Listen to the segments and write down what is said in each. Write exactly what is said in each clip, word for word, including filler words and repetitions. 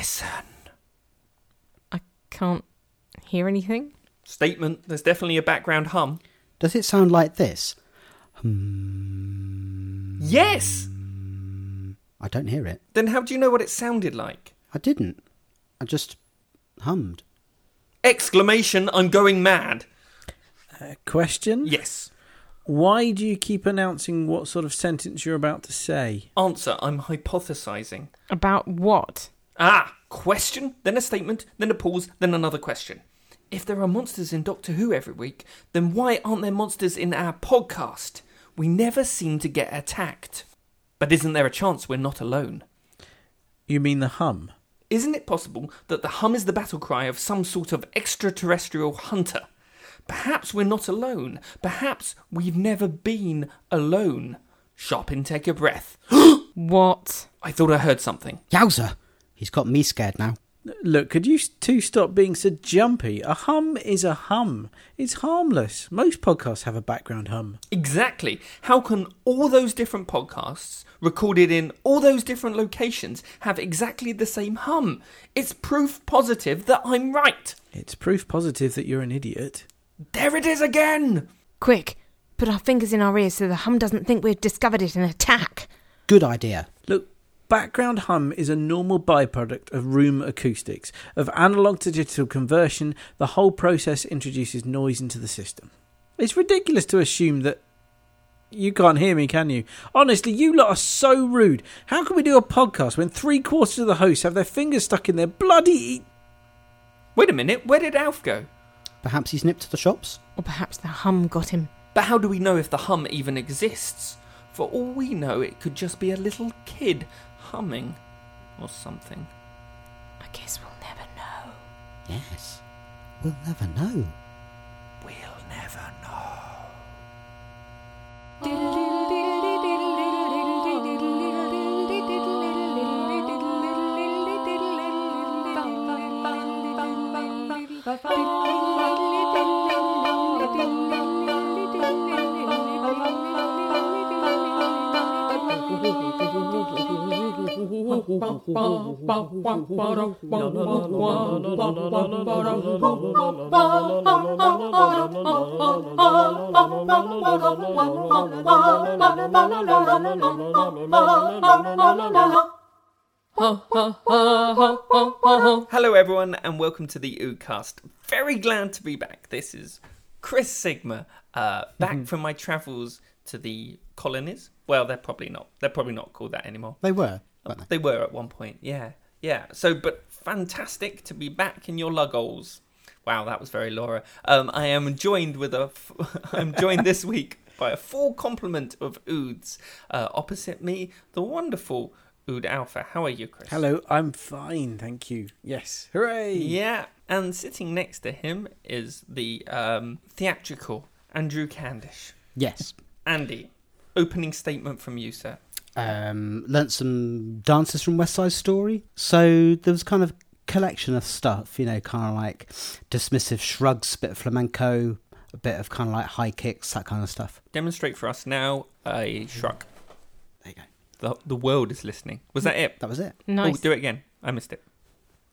Listen. I can't hear anything. Statement. There's definitely a background hum. Does it sound like this? Hmm. Yes! I don't hear it. Then how do you know what it sounded like? I didn't. I just hummed. Exclamation, I'm going mad. Uh, question? Yes. Why do you keep announcing what sort of sentence you're about to say? Answer, I'm hypothesising. About what? Ah, question, then a statement, then a pause, then another question. If there are monsters in Doctor Who every week, then why aren't there monsters in our podcast? We never seem to get attacked. But isn't there a chance we're not alone? You mean the hum? Isn't it possible that the hum is the battle cry of some sort of extraterrestrial hunter? Perhaps we're not alone. Perhaps we've never been alone. Sharp intake of breath. What? I thought I heard something. Yowza! He's got me scared now. Look, could you two stop being so jumpy? A hum is a hum. It's harmless. Most podcasts have a background hum. Exactly. How can all those different podcasts, recorded in all those different locations, have exactly the same hum? It's proof positive that I'm right. It's proof positive that you're an idiot. There it is again! Quick, put our fingers in our ears so the hum doesn't think we've discovered it and attack. Good idea. Look. Background hum is a normal byproduct of room acoustics. Of analogue to digital conversion, the whole process introduces noise into the system. It's ridiculous to assume that... You can't hear me, can you? Honestly, you lot are so rude. How can we do a podcast when three quarters of the hosts have their fingers stuck in their bloody... Wait a minute, where did Alf go? Perhaps he's nipped to the shops? Or perhaps the hum got him. But how do we know if the hum even exists? For all we know, it could just be a little kid... humming or something. I guess we'll never know. Yes, we'll never know. We'll never know. Hello everyone and welcome to the Oodcast. Very glad to be back. This is Chris Sigma, uh, back from my travels to the colonies. Well, they're probably not. They're probably not called that anymore. They were. They? they were at one point, yeah. Yeah, so, but fantastic to be back in your lugholes. Wow, that was very Laura. Um, I am joined with a... F- I'm joined this week by a full complement of Oods. Uh, opposite me, the wonderful Ood Alpha. How are you, Chris? Hello, I'm fine, thank you. Yes, hooray! Yeah, and sitting next to him is the um, theatrical Andrew Candish. Yes. Andy, opening statement from you, sir. Um, learnt some dances from West Side Story. So there was kind of collection of stuff, you know, kind of like dismissive shrugs, bit of flamenco, a bit of kind of like high kicks, that kind of stuff. Demonstrate for us now a shrug. There you go. The, the world is listening. Was that it? That was it. Nice. Oh, do it again. I missed it.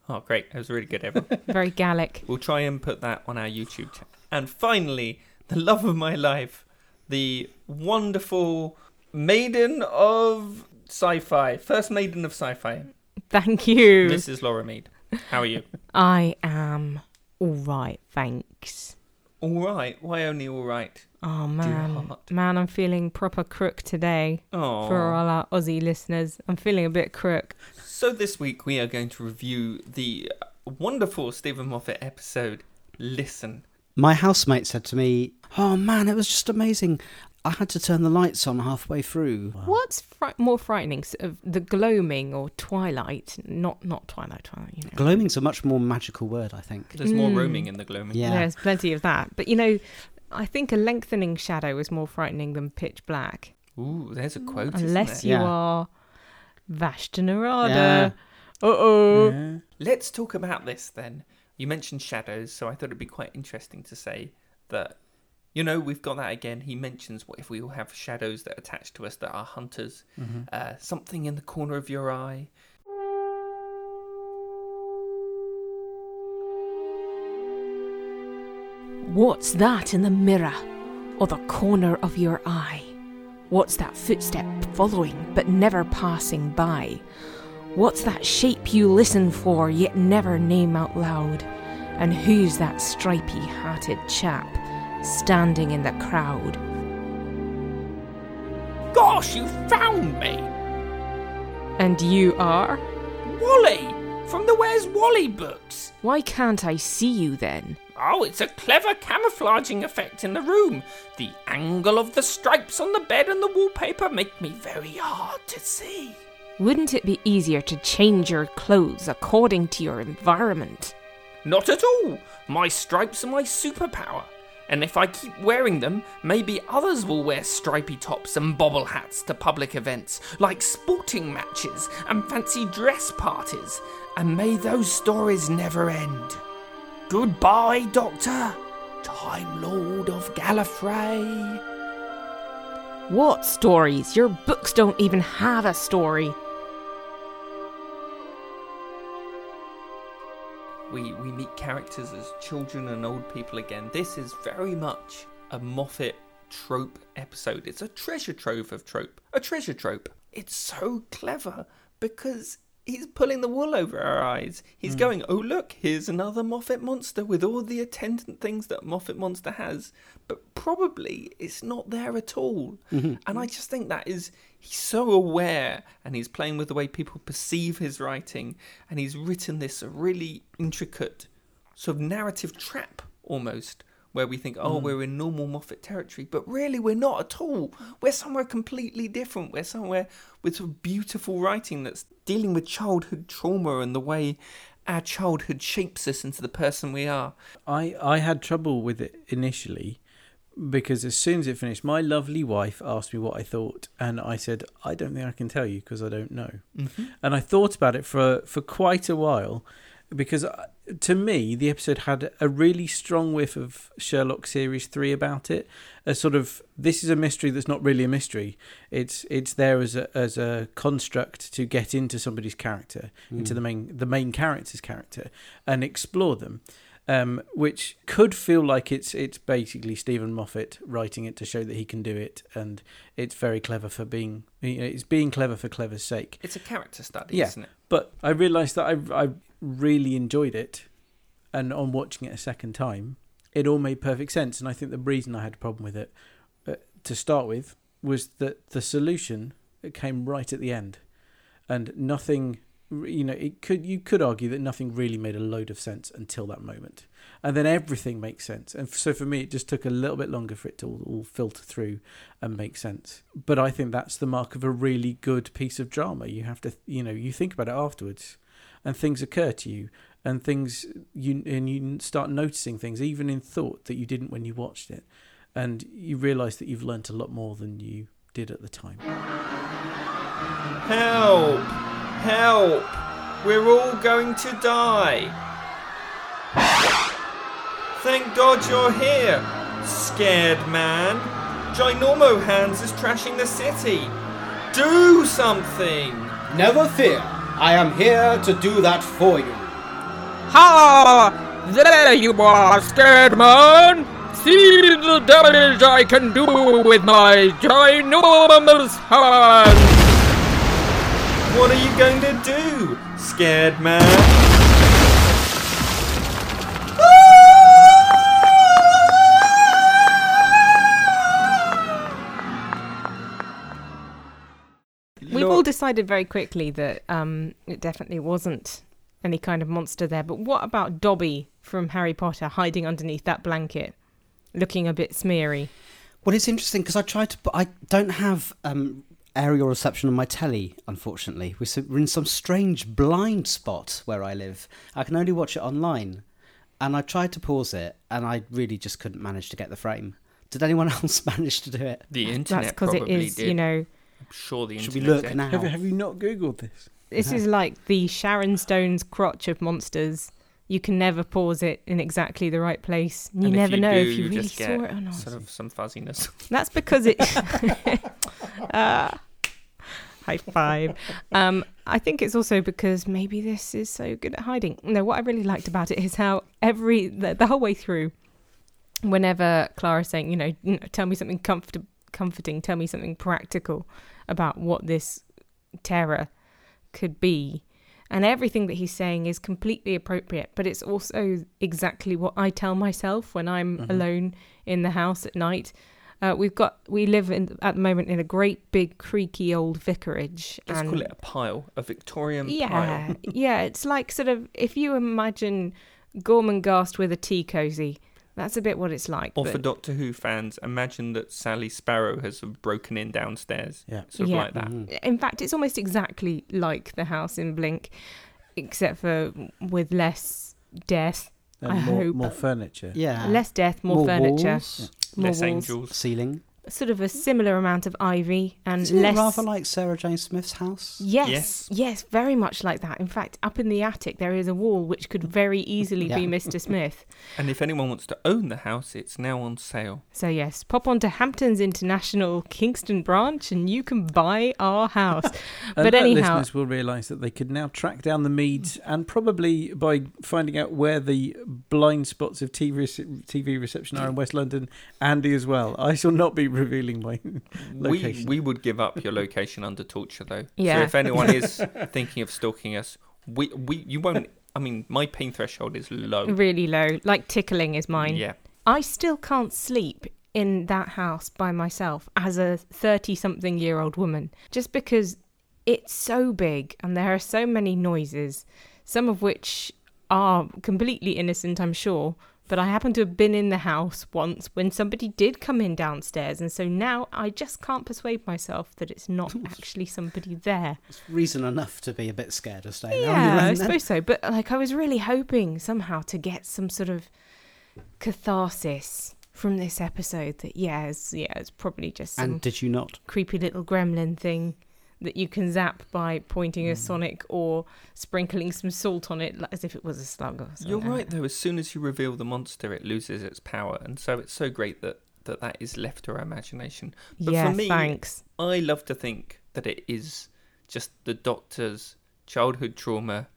Oh, great. It was really good, Evan. Very Gallic. We'll try and put that on our YouTube channel. And finally, the love of my life, the wonderful... Maiden of Sci-Fi. First Maiden of Sci-Fi. Thank you. Missus Laura Mead. How are you? I am all right, thanks. All right? Why only all right? Oh, man. Man, I'm feeling proper crook today. Aww. For all our Aussie listeners. I'm feeling a bit crook. So this week we are going to review the wonderful Stephen Moffat episode, Listen. My housemate said to me, oh, man, it was just amazing. I had to turn the lights on halfway through. Wow. What's fri- more frightening, sort of the gloaming or twilight? Not not twilight, twilight. You know. Gloaming's a much more magical word, I think. There's mm. more roaming in the gloaming. Yeah. There's plenty of that. But, you know, I think a lengthening shadow is more frightening than pitch black. Ooh, there's a quote, mm. Unless you yeah. are Vashta Narada. Yeah. Uh-oh. Yeah. Let's talk about this then. You mentioned shadows, so I thought it'd be quite interesting to say that... You know, we've got that again. He mentions, what if we all have shadows that attach to us that are hunters? Mm-hmm. Uh, something in the corner of your eye. What's that in the mirror or the corner of your eye? What's that footstep following but never passing by? What's that shape you listen for yet never name out loud? And who's that stripy-hatted chap standing in the crowd? Gosh, you found me! And you are? Wally! From the Where's Wally books. Why can't I see you then? Oh, it's a clever camouflaging effect in the room. The angle of the stripes on the bed and the wallpaper make me very hard to see. Wouldn't it be easier to change your clothes according to your environment? Not at all. My stripes are my superpower. And if I keep wearing them, maybe others will wear stripy tops and bobble hats to public events, like sporting matches and fancy dress parties. And may those stories never end. Goodbye, Doctor, Time Lord of Gallifrey. What stories? Your books don't even have a story. We we meet characters as children and old people again. This is very much a Moffat trope episode. It's a treasure trove of trope. A treasure trope. It's so clever because he's pulling the wool over our eyes. He's mm. going, oh look, here's another Moffat monster with all the attendant things that Moffat monster has. But probably it's not there at all. Mm-hmm. And I just think that is... He's so aware, and he's playing with the way people perceive his writing, and he's written this really intricate sort of narrative trap almost, where we think, oh, mm. we're in normal Moffat territory, but really we're not at all. We're somewhere completely different. We're somewhere with sort of beautiful writing that's dealing with childhood trauma and the way our childhood shapes us into the person we are. I, I had trouble with it initially, because as soon as it finished, my lovely wife asked me what I thought, and I said, I don't think I can tell you because I don't know. Mm-hmm. And I thought about it for, for quite a while, because to me, the episode had a really strong whiff of Sherlock Series three about it. A sort of, this is a mystery that's not really a mystery. It's it's there as a as a construct to get into somebody's character, mm. into the main the main character's character, and explore them. Um, which could feel like it's it's basically Stephen Moffat writing it to show that he can do it, and it's very clever for being you know, it's being clever for clever's sake. It's a character study, yeah, isn't it? But I realised that I I really enjoyed it, and on watching it a second time, it all made perfect sense. And I think the reason I had a problem with it uh, to start with was that the solution came right at the end, and nothing. You know, it could you could argue that nothing really made a load of sense until that moment, and then everything makes sense. And so for me, it just took a little bit longer for it to all, all filter through and make sense. But I think that's the mark of a really good piece of drama. You have to, you know, you think about it afterwards, and things occur to you, and things you and you start noticing things even in thought that you didn't when you watched it, and you realise that you've learnt a lot more than you did at the time. Help. Help! We're all going to die! Thank God you're here, scared man! Ginormo Hands is trashing the city! Do something! Never fear, I am here to do that for you! Ha! There you are, scared man! See the damage I can do with my ginormous hands! What are you going to do, scared man? We've all decided very quickly that um, it definitely wasn't any kind of monster there. But what about Dobby from Harry Potter hiding underneath that blanket, looking a bit smeary? Well, it's interesting because I tried to... I don't have... Um, aerial reception on my telly, unfortunately. We're in some strange blind spot where I live. I can only watch it online. And I tried to pause it, and I really just couldn't manage to get the frame. Did anyone else manage to do it? The internet That's probably it is, did. You know, I'm sure the internet Should we look did. Now? Have, have you not Googled this? This no. is like the Sharon Stone's crotch of monsters. You can never pause it in exactly the right place. You and never you know do, if you, you really saw it or not. Sort of some fuzziness. That's because it... uh, High five. Um, I think it's also because maybe this is so good at hiding. No, what I really liked about it is how every the, the whole way through, whenever Clara's saying, you know, tell me something comfort- comforting, tell me something practical about what this terror could be. And everything that he's saying is completely appropriate, but it's also exactly what I tell myself when I'm mm-hmm. alone in the house at night. Uh, we've got, we live in, at the moment in a great big creaky old vicarage. Let's and, call it a pile, a Victorian yeah, pile. Yeah, yeah. It's like sort of, if you imagine Gormenghast with a tea cosy, that's a bit what it's like. Or but... for Doctor Who fans, imagine that Sally Sparrow has sort of broken in downstairs. Yeah, sort of yeah. like that. Mm-hmm. In fact, it's almost exactly like the house in Blink, except for with less death. And I more, hope more furniture. Yeah, less death, more, more furniture. Walls. Yeah. More less walls, angels, ceiling, sort of a similar amount of ivy, and Isn't less. It rather like Sarah Jane Smith's house. Yes, yes, yes, very much like that. In fact, up in the attic there is a wall which could very easily yeah. be Mister Smith. And if anyone wants to own the house, it's now on sale. So yes, pop on to Hamptons International Kingston branch, and you can buy our house. But and anyhow, listeners will realise that they could now track down the Meads, and probably by finding out where the blind spots of T V, T V reception are in West London, Andy as well. I shall not be revealing my location. We, we would give up your location under torture, though. Yeah. So if anyone is thinking of stalking us, we, we you won't... I mean, my pain threshold is low. Really low. Like tickling is mine. Yeah. I still can't sleep in that house by myself as a thirty-something-year-old woman, just because it's so big and there are so many noises, some of which are completely innocent, I'm sure, but I happen to have been in the house once when somebody did come in downstairs, and so now I just can't persuade myself that it's not actually somebody there. It's reason enough to be a bit scared of staying there. Yeah, I suppose so, but like I was really hoping somehow to get some sort of catharsis from this episode that, yeah, it's, yeah, it's probably just some and did you not? creepy little gremlin thing that you can zap by pointing a mm. sonic or sprinkling some salt on it as if it was a slug or something. You're right, though. As soon as you reveal the monster, it loses its power. And so it's so great that that, that is left to our imagination. But yeah, for me, thanks. I love to think that it is just the Doctor's childhood trauma.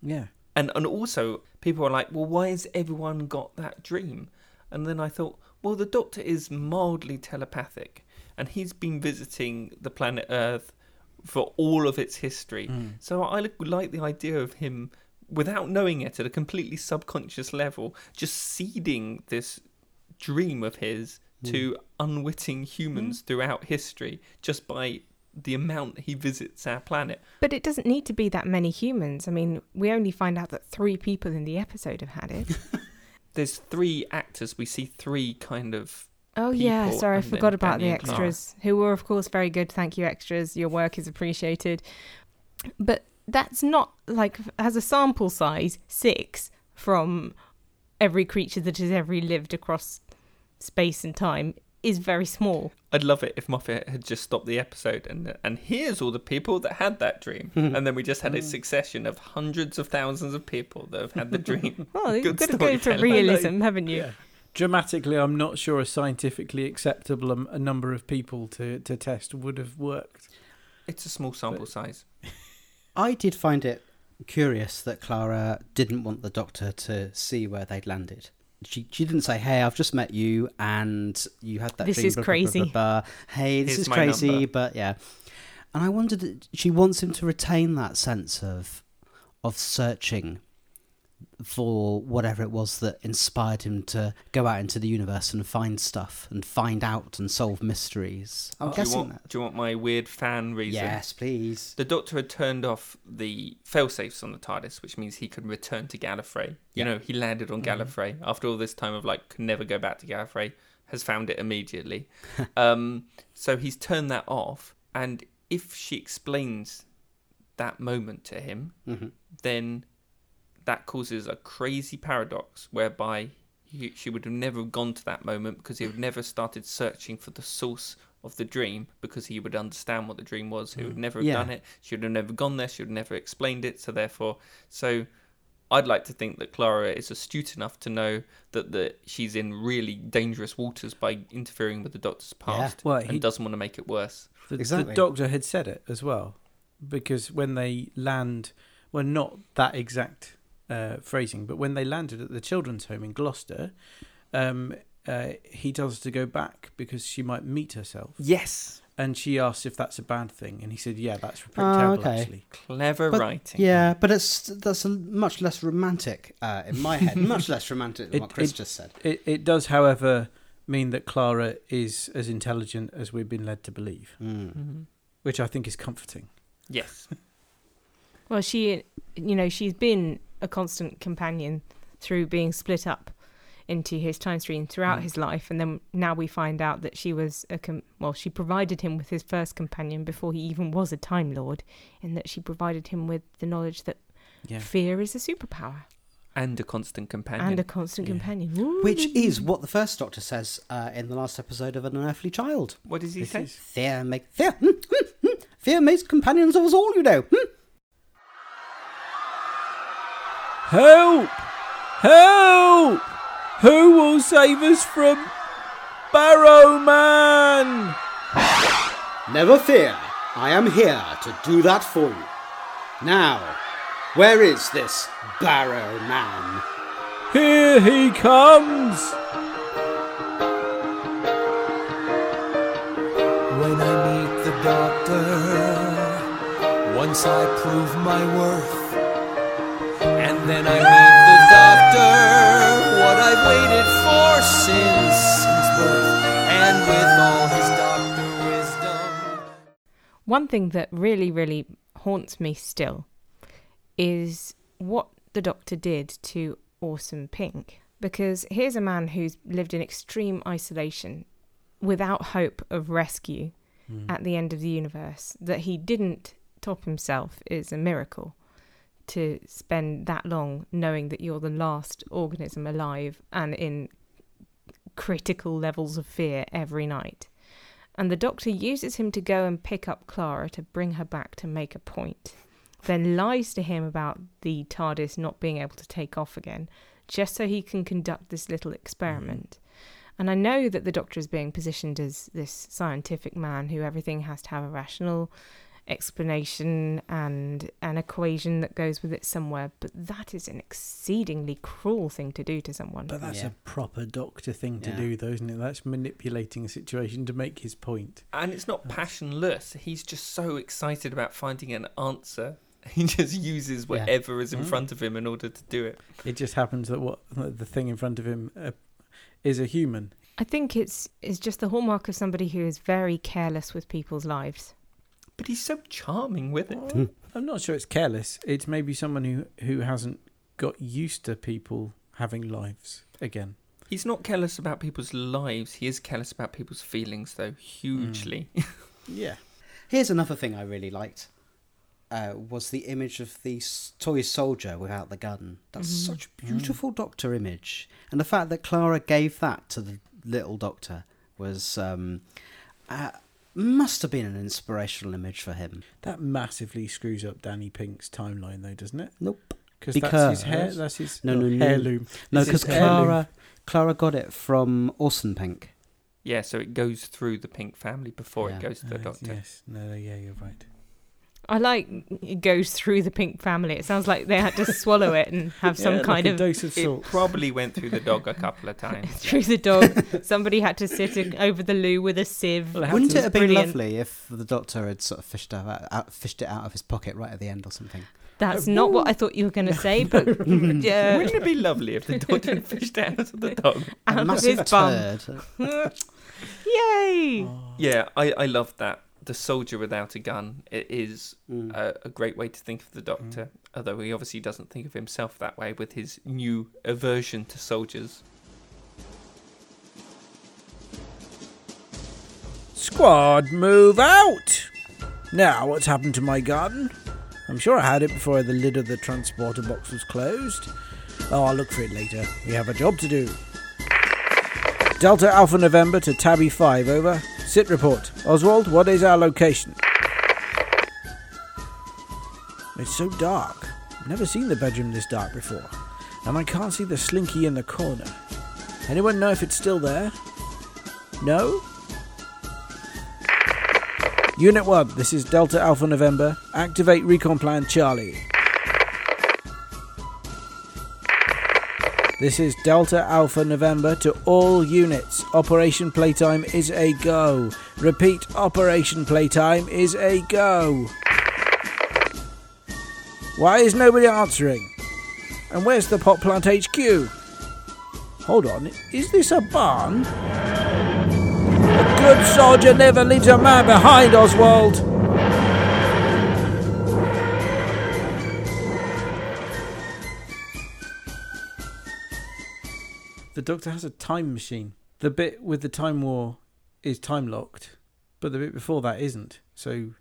Yeah. And and also, people are like, well, why has everyone got that dream? And then I thought, well, the Doctor is mildly telepathic. And he's been visiting the planet Earth for all of its history. Mm. So I like the idea of him, without knowing it, at a completely subconscious level, just seeding this dream of his mm. to unwitting humans mm. throughout history, just by the amount he visits our planet. But it doesn't need to be that many humans. I mean, we only find out that three people in the episode have had it. There's three actors. We see three kind of... Oh, yeah, sorry, I forgot about the extras, who were, of course, very good. Thank you, extras. Your work is appreciated. But that's not, like, as a sample size, six from every creature that has ever lived across space and time is very small. I'd love it if Moffat had just stopped the episode and and here's all the people that had that dream. And then we just had a succession of hundreds of thousands of people that have had the dream. Well, you've got to go for realism, haven't you? Yeah. Dramatically, I'm not sure a scientifically acceptable um, a number of people to, to test would have worked. It's a small sample but... size. I did find it curious that Clara didn't want the Doctor to see where they'd landed. She she didn't say, hey, I've just met you and you had that this dream. This is blah, crazy. Blah, blah, blah. Hey, this Here's is crazy, number. But yeah. And I wondered, she wants him to retain that sense of of searching for whatever it was that inspired him to go out into the universe and find stuff and find out and solve mysteries. I'm oh, guessing do you want, that. Do you want my weird fan reason? Yes, please. The Doctor had turned off the failsafes on the TARDIS, which means he could return to Gallifrey. You yeah. know, he landed on Gallifrey mm-hmm. after all this time of, like, could never go back to Gallifrey, has found it immediately. um, so he's turned that off. And if she explains that moment to him, mm-hmm. then... that causes a crazy paradox whereby he, she would have never gone to that moment because he would never started searching for the source of the dream because he would understand what the dream was. He would never have yeah. done it. She would have never gone there. She would have never explained it. So therefore, so I'd like to think that Clara is astute enough to know that the, she's in really dangerous waters by interfering with the Doctor's past yeah. well, he, and doesn't want to make it worse. The, exactly. the Doctor had said it as well, because when they land, well, not that exact... Uh, phrasing, but when they landed at the children's home in Gloucester, um, uh, he tells her to go back because she might meet herself. Yes. And she asks if that's a bad thing, and he said, "Yeah, that's pretty oh, terrible, okay. actually." Clever but, writing. Yeah, but it's that's a much less romantic uh, in my head. Much less romantic than it, what Chris it, just said. It, it does, however, mean that Clara is as intelligent as we've been led to believe, mm. mm-hmm. which I think is comforting. Yes. Well, she, you know, she's been a constant companion through being split up into his time stream throughout mm. his life, and then now we find out that she was a com- well she provided him with his first companion before he even was a Time Lord, and that she provided him with the knowledge that yeah. fear is a superpower and a constant companion and a constant yeah. companion Ooh. Which is what the first Doctor says uh, in the last episode of An Unearthly Child. What does he this say? Fear make fear fear makes companions of us all, you know. Help! Help! Who will save us from Barrowman? Never fear, I am here to do that for you. Now, where is this Barrowman? Here he comes! When I meet the Doctor, once I prove my worth, and then I meet the Doctor. What I've waited for since, since birth, and with all his doctor wisdom. One thing that really, really haunts me still is what the Doctor did to Orson Pink. Because here's a man who's lived in extreme isolation without hope of rescue mm. at the end of the universe. That he didn't top himself is a miracle. To spend that long knowing that you're the last organism alive and in critical levels of fear every night. And the Doctor uses him to go and pick up Clara to bring her back to make a point, then lies to him about the TARDIS not being able to take off again, just so he can conduct this little experiment. And I know that the Doctor is being positioned as this scientific man who everything has to have a rational explanation and an equation that goes with it somewhere, but that is an exceedingly cruel thing to do to someone. But that's yeah. a proper Doctor thing to yeah. do, though, isn't it? That's manipulating a situation to make his point. And it's not passionless. He's just so excited about finding an answer. He just uses whatever yeah. is in mm. front of him in order to do it. It just happens that what the thing in front of him uh, is a human. I think it's it's just the hallmark of somebody who is very careless with people's lives. But he's so charming with it. I'm not sure it's careless. It's maybe someone who, who hasn't got used to people having lives again. He's not careless about people's lives. He is careless about people's feelings, though, hugely. Mm. Yeah. Here's another thing I really liked. Uh, was the image of the toy soldier without the gun. That's mm. such a beautiful mm. Doctor image. And the fact that Clara gave that to the little Doctor was... Um, uh, must have been an inspirational image for him. That massively screws up Danny Pink's timeline, though, doesn't it? Nope. Because that's his hair. That's his no, no, no, heirloom. No, because no, Clara, Clara got it from Orson Pink. Yeah, so it goes through the Pink family before yeah. it goes to the uh, Doctor. Yes. No. Yeah, you're right. I like it goes through the Pink family. It sounds like they had to swallow it and have yeah, some like kind a of... dose of salt. It probably went through the dog a couple of times. Through the dog. Somebody had to sit over the loo with a sieve. Well, it Wouldn't it have been lovely if the Doctor had sort of fished, out, out, fished it out of his pocket right at the end or something? That's uh, not ooh. What I thought you were going to say, but... uh, Wouldn't it be lovely if the Doctor had fished it out of the dog? Out a massive of his bum. Yay! Oh. Yeah, I, I loved that. The soldier without a gun, it is mm. a, a great way to think of the Doctor, mm. although he obviously doesn't think of himself that way with his new aversion to soldiers. Squad, move out! Now, what's happened to my gun? I'm sure I had it before the lid of the transporter box was closed. Oh, I'll look for it later. We have a job to do. Delta Alpha November to Tabby five, over. Sit report. Oswald, what is our location? It's so dark. I've never seen the bedroom this dark before. And I can't see the slinky in the corner. Anyone know if it's still there? No? Unit one, this is Delta Alpha November. Activate recon plan Charlie. This is Delta Alpha November to all units. Operation Playtime is a go. Repeat, Operation Playtime is a go. Why is nobody answering? And where's the pot plant H Q? Hold on, is this a barn? A good soldier never leaves a man behind, Oswald. The Doctor has a time machine. The bit with the Time War is time locked, but the bit before that isn't. So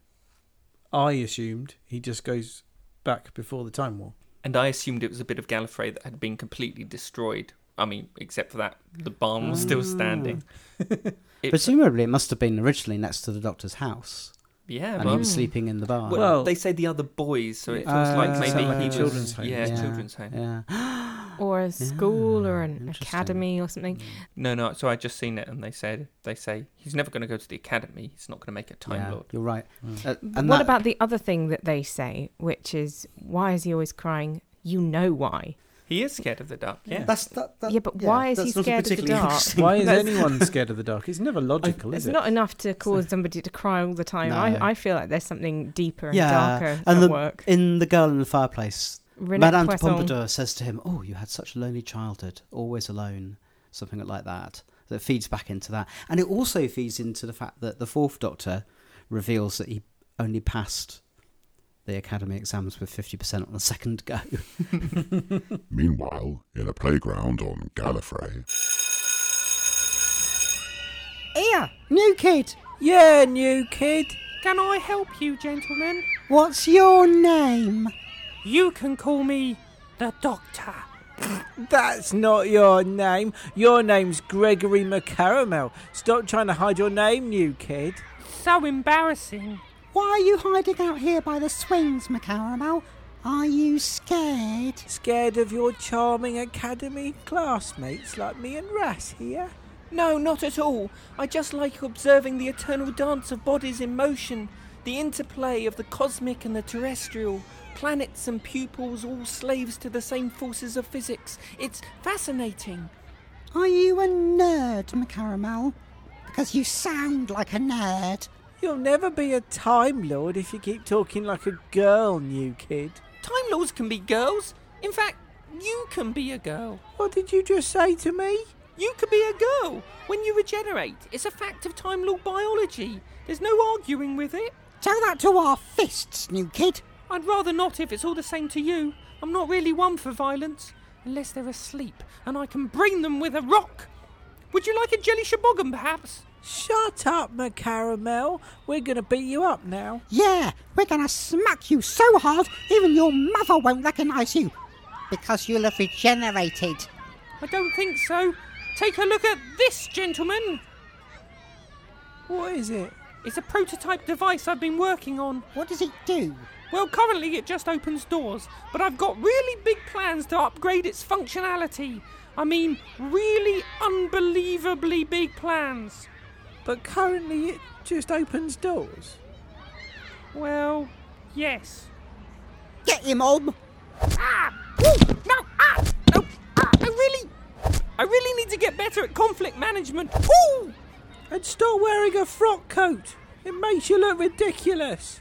I assumed he just goes back before the Time War. And I assumed it was a bit of Gallifrey that had been completely destroyed. I mean, except for that, the barn was still standing. It, Presumably, it must have been originally next to the Doctor's house. Yeah, and well, he was sleeping in the barn. Well, well, they say the other boys, so it uh, looks like maybe like he was children's home. Yeah, yeah, children's home. Yeah. Or a school, yeah, or an academy or something. Mm. No, no. So I just seen it, and they said they say he's never going to go to the academy. He's not going to make a Time yeah, Lord. You're right. Mm. Uh, and what that... about the other thing that they say, which is why is he always crying? You know why. He is scared of the dark, yeah. That's, that, that, yeah, but why yeah, is he scared of the dark? Why is anyone scared of the dark? It's never logical, I, is it's it? It's not enough to cause somebody to cry all the time. No. I, I feel like there's something deeper and yeah. darker and at the, work. In The Girl in the Fireplace, René Madame de Pompadour says to him, oh, you had such a lonely childhood, always alone, something like that. That feeds back into that. And it also feeds into the fact that the Fourth Doctor reveals that he only passed the academy exams with fifty percent on the second go. Meanwhile, in a playground on Gallifrey. Here, new kid. Yeah, new kid. Can I help you, gentlemen? What's your name? You can call me the Doctor. That's not your name. Your name's Gregory McCaramel. Stop trying to hide your name, new kid. So embarrassing. Why are you hiding out here by the swings, McCaramel? Are you scared? Scared of your charming academy classmates like me and Ras here? No, not at all. I just like observing the eternal dance of bodies in motion, the interplay of the cosmic and the terrestrial, planets and pupils all slaves to the same forces of physics. It's fascinating. Are you a nerd, McCaramel? Because you sound like a nerd. You'll never be a Time Lord if you keep talking like a girl, new kid. Time Lords can be girls. In fact, you can be a girl. What did you just say to me? You can be a girl when you regenerate. It's a fact of Time Lord biology. There's no arguing with it. Tell that to our fists, new kid. I'd rather not if it's all the same to you. I'm not really one for violence. Unless they're asleep and I can brain them with a rock. Would you like a jelly shaboggan, perhaps? Shut up, McCaramel. We're going to beat you up now. Yeah, we're going to smack you so hard even your mother won't recognise you. Because you'll have regenerated. I don't think so. Take a look at this, gentleman. What is it? It's a prototype device I've been working on. What does it do? Well, currently it just opens doors, but I've got really big plans to upgrade its functionality. I mean, really unbelievably big plans. But currently it just opens doors. Well, yes. Get him, Om! Ah! Woo! No! Ah! No! Ah! I really... I really need to get better at conflict management. Ooh! And stop wearing a frock coat. It makes you look ridiculous.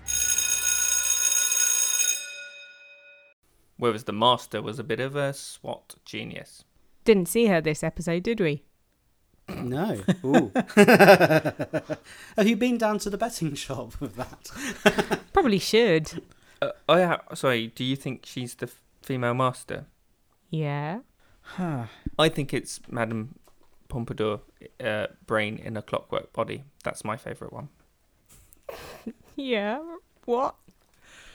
Whereas the Master was a bit of a SWAT genius. Didn't see her this episode, did we? No. Ooh. Have you been down to the betting shop with that? Probably should. Uh, oh yeah. Sorry. Do you think she's the f- female Master? Yeah. Huh. I think it's Madame Pompadour, uh, brain in a clockwork body. That's my favourite one. Yeah. What?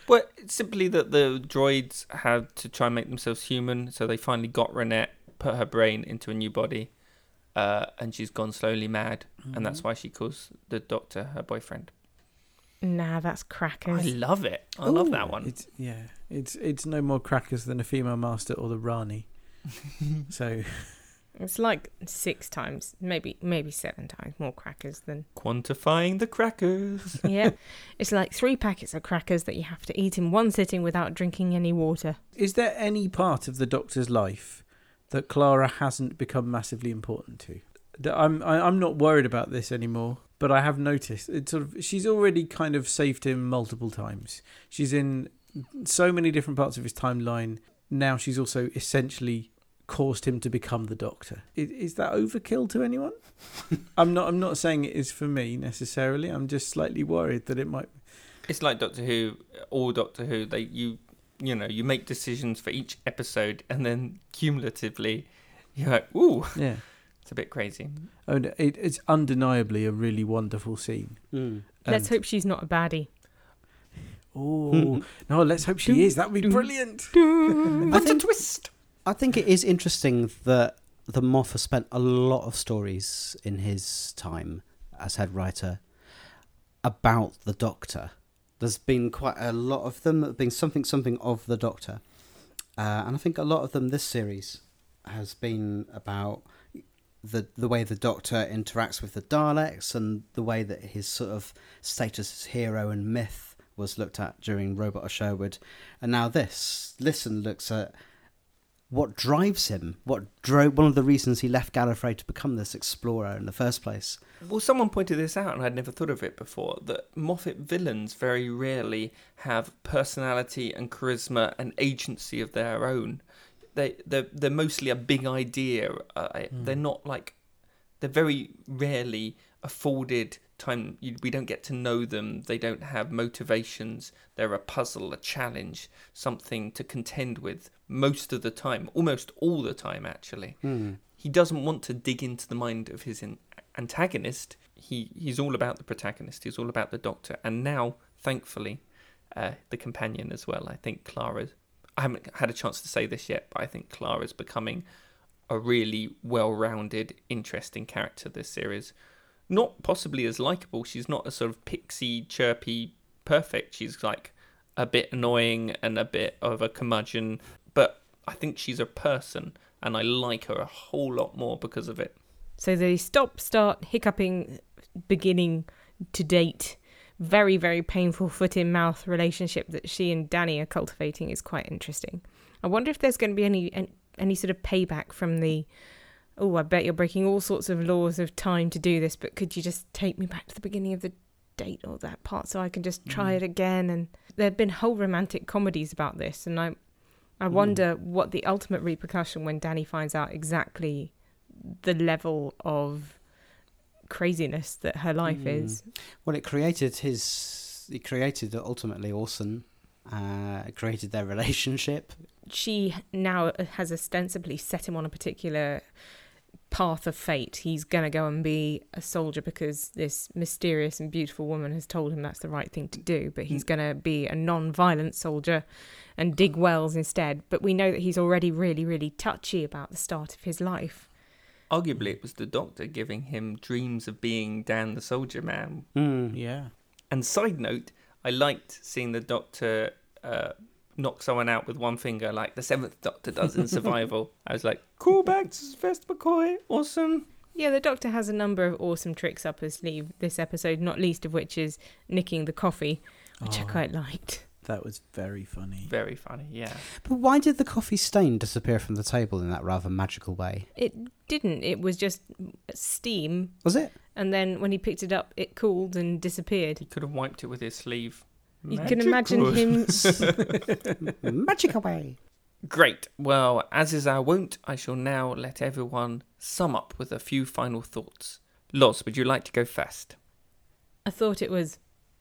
Well, it's simply that the droids had to try and make themselves human, so they finally got Renette, put her brain into a new body. Uh, and she's gone slowly mad, mm-hmm. and that's why she calls the Doctor her boyfriend. Nah, that's crackers. I love it. I Ooh, love that one. It's, yeah, it's it's no more crackers than a female Master or the Rani. So it's like six times, maybe maybe seven times more crackers than quantifying the crackers. Yeah, it's like three packets of crackers that you have to eat in one sitting without drinking any water. Is there any part of the Doctor's life that Clara hasn't become massively important to. I'm I'm not worried about this anymore, but I have noticed it sort of she's already kind of saved him multiple times. She's in so many different parts of his timeline. Now she's also essentially caused him to become the Doctor. Is, is that overkill to anyone? I'm not I'm not saying it is for me necessarily. I'm just slightly worried that it might. It's like Doctor Who, all Doctor Who. They you you know you make decisions for each episode, and then cumulatively, you're like, ooh, yeah, it's a bit crazy. Oh, no, it, it's undeniably a really wonderful scene. Mm. Let's hope she's not a baddie. Oh no, let's hope she do, is. That would be do, brilliant. Do. That's think, a twist. I think it is interesting that the Moffat spent a lot of stories in his time as head writer about the Doctor. There's been quite a lot of them that have been something, something of the Doctor. Uh, and I think a lot of them this series has been about the the way the Doctor interacts with the Daleks and the way that his sort of status as hero and myth was looked at during Robot of Sherwood. And now this, Listen, looks at what drives him, what drove one of the reasons he left Gallifrey to become this explorer in the first place. Well, someone pointed this out, and I'd never thought of it before, that Moffat villains very rarely have personality and charisma and agency of their own. They, they're, they're mostly a big idea. Uh, mm. They're not like... They're very rarely afforded time. You, we don't get to know them. They don't have motivations. They're a puzzle, a challenge, something to contend with most of the time, almost all the time, actually. Mm. He doesn't want to dig into the mind of his in- antagonist. He He's all about the protagonist. He's all about the Doctor. And now, thankfully, uh, the companion as well. I think Clara... I haven't had a chance to say this yet, but I think Clara's becoming a really well-rounded, interesting character this series. Not possibly as likeable. She's not a sort of pixie, chirpy, perfect. She's like a bit annoying and a bit of a curmudgeon. But I think she's a person, and I like her a whole lot more because of it. So the stop, start, hiccuping, beginning to date, very, very painful foot-in-mouth relationship that she and Danny are cultivating is quite interesting. I wonder if there's going to be any any, any sort of payback from the... Oh, I bet you're breaking all sorts of laws of time to do this, but could you just take me back to the beginning of the date or that part so I can just try mm. it again? And there have been whole romantic comedies about this, and I I wonder mm. what the ultimate repercussion when Danny finds out exactly the level of craziness that her life mm. is. Well, it created his... It created ultimately Orson. Uh, it created their relationship. She now has ostensibly set him on a particular... path of fate. He's gonna go and be a soldier because this mysterious and beautiful woman has told him that's the right thing to do, but he's gonna be a non-violent soldier and dig wells instead. But we know that he's already really really touchy about the start of his life. Arguably it was the Doctor giving him dreams of being Dan the Soldier Man. mm, yeah and side note, I liked seeing the Doctor uh knock someone out with one finger like the seventh Doctor does in Survival. I was like, cool, back to Sylvester McCoy, awesome. Yeah, the Doctor has a number of awesome tricks up his sleeve this episode, not least of which is nicking the coffee, which oh, I quite liked. That was very funny. Very funny, yeah. But why did the coffee stain disappear from the table in that rather magical way? It didn't. It was just steam. Was it? And then when he picked it up, it cooled and disappeared. He could have wiped it with his sleeve. You Magical. Can imagine him... Magic away. Great. Well, as is our wont, I shall now let everyone sum up with a few final thoughts. Loz, would you like to go first? I thought it was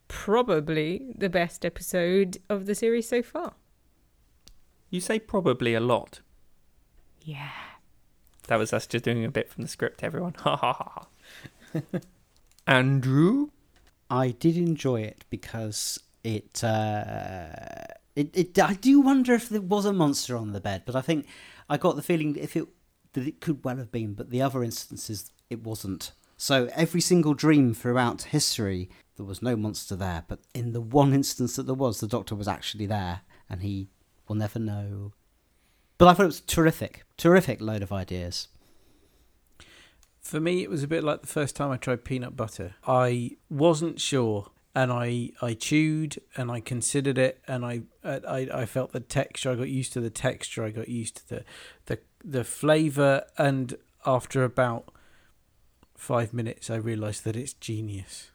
probably the best episode of the series so far. You say probably a lot. Yeah. That was us just doing a bit from the script, everyone. Ha ha ha. Andrew? I did enjoy it because... It, uh, it, it. I do wonder if there was a monster on the bed, but I think I got the feeling if it that it could well have been, but the other instances it wasn't. So every single dream throughout history, there was no monster there, but in the one instance that there was, the Doctor was actually there, and he will never know. But I thought it was terrific, terrific load of ideas. For me, it was a bit like the first time I tried peanut butter. I wasn't sure and I I chewed and I considered it, and I I I felt the texture. I got used to the texture. I got used to the the the flavor, and after about five minutes, I realised that it's genius.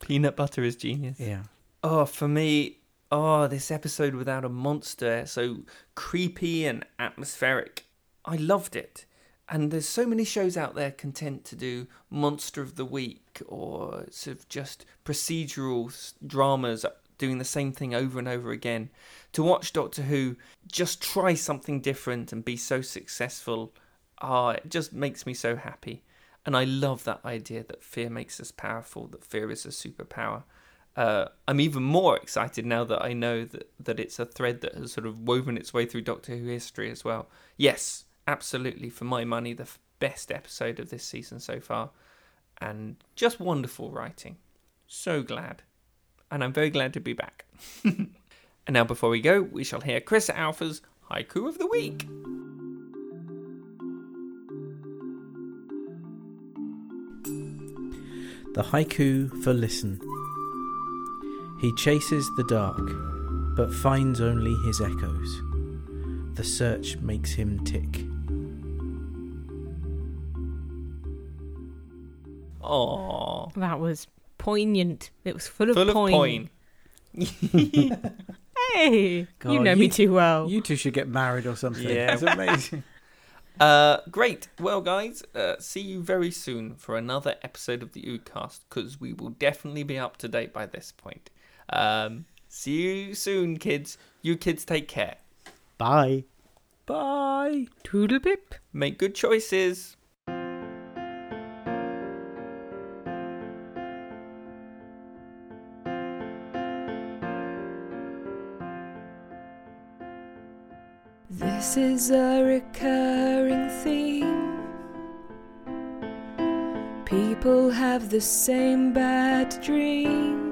Peanut butter is genius. Yeah. Oh, for me, oh, this episode without a monster, so creepy and atmospheric. I loved it. And there's so many shows out there content to do Monster of the Week or sort of just procedural dramas doing the same thing over and over again. To watch Doctor Who just try something different and be so successful, ah, it just makes me so happy. And I love that idea that fear makes us powerful, that fear is a superpower. Uh, I'm even more excited now that I know that, that it's a thread that has sort of woven its way through Doctor Who history as well. Yes, absolutely, for my money, the f- best episode of this season so far. And just wonderful writing. So glad. And I'm very glad to be back. And now before we go, we shall hear Chris Alpha's Haiku of the Week. The Haiku for Listen. He chases the dark, but finds only his echoes. The search makes him tick. Aww. That was poignant. It was full of full poin. Full of poin. Hey, God, you know you, me too well. You two should get married or something. Yeah. That's amazing. Uh, great. Well, guys, uh, see you very soon for another episode of the Oodcast, because we will definitely be up to date by this point. Um, see you soon, kids. You kids take care. Bye. Bye. Toodle pip. Make good choices. This is a recurring theme. People have the same bad dream.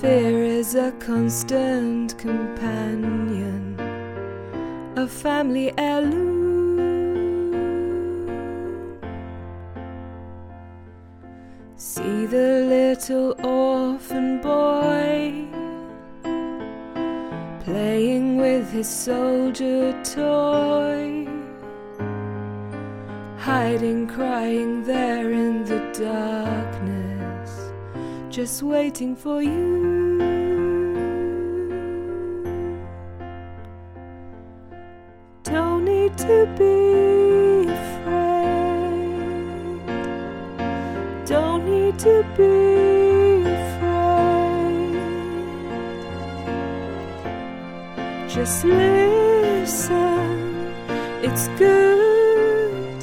Fear is a constant companion, a family heirloom. See the little orphan boy playing with his soldier toy, hiding, crying there in the darkness, just waiting for you. Don't need to be afraid. Don't need to be afraid. Just listen, it's good.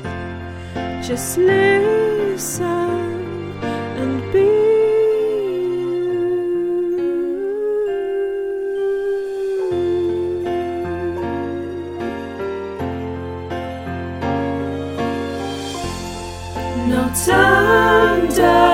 Just listen and be. Under